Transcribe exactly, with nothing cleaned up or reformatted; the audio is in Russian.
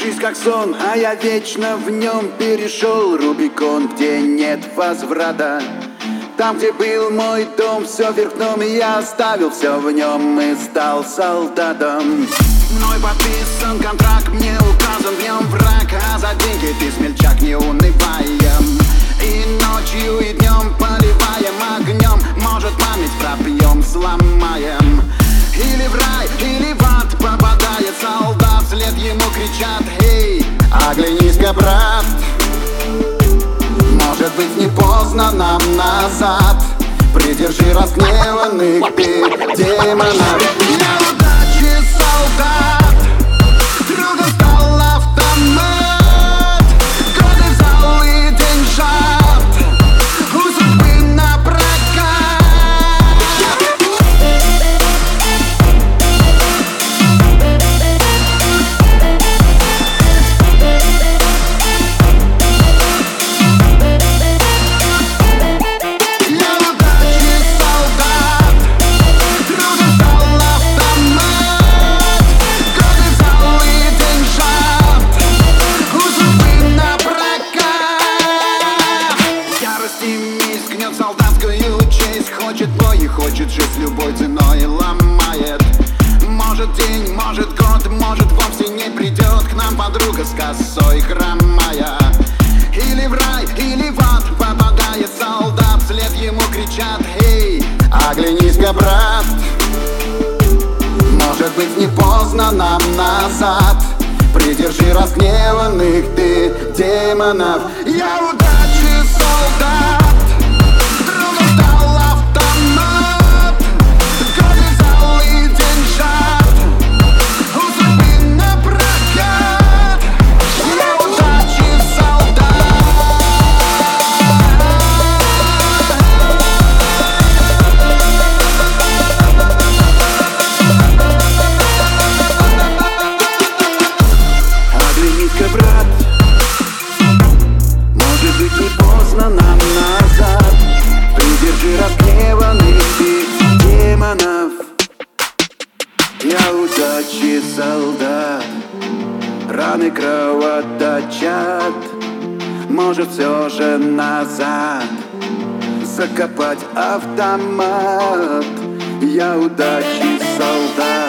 Жизнь как сон, а я вечно в нем перешел Рубикон, где нет возврата. Там, где был мой дом, все вверх дном, и я оставил все в нем и стал солдатом. Мной подписан контракт, мне указан в нем враг, а за деньги ты, смельчак, не унываем. И ночью, и днем поливаем огнем, может, память пробьем, сломаем. Или в рай, или в ад попадает солдат, вслед ему кричат: эй, оглянись-ка, брат, может быть, не поздно нам назад. Придержи разгневанных ты демонов. Для удачи, солдат, друга стал автомат, годы взял и деньжат, у судьбы демонов. Я удачи солдат, друга стал автомат, годы взял и деньжат, у судьбы напрокат. Я удачи солдат. Оглянись-ка, брат, не поздно нам назад. Придержи разгневанных ты демонов. Я удачи солдат, раны кровоточат, может, все же назад закопать автомат. Я удачи солдат.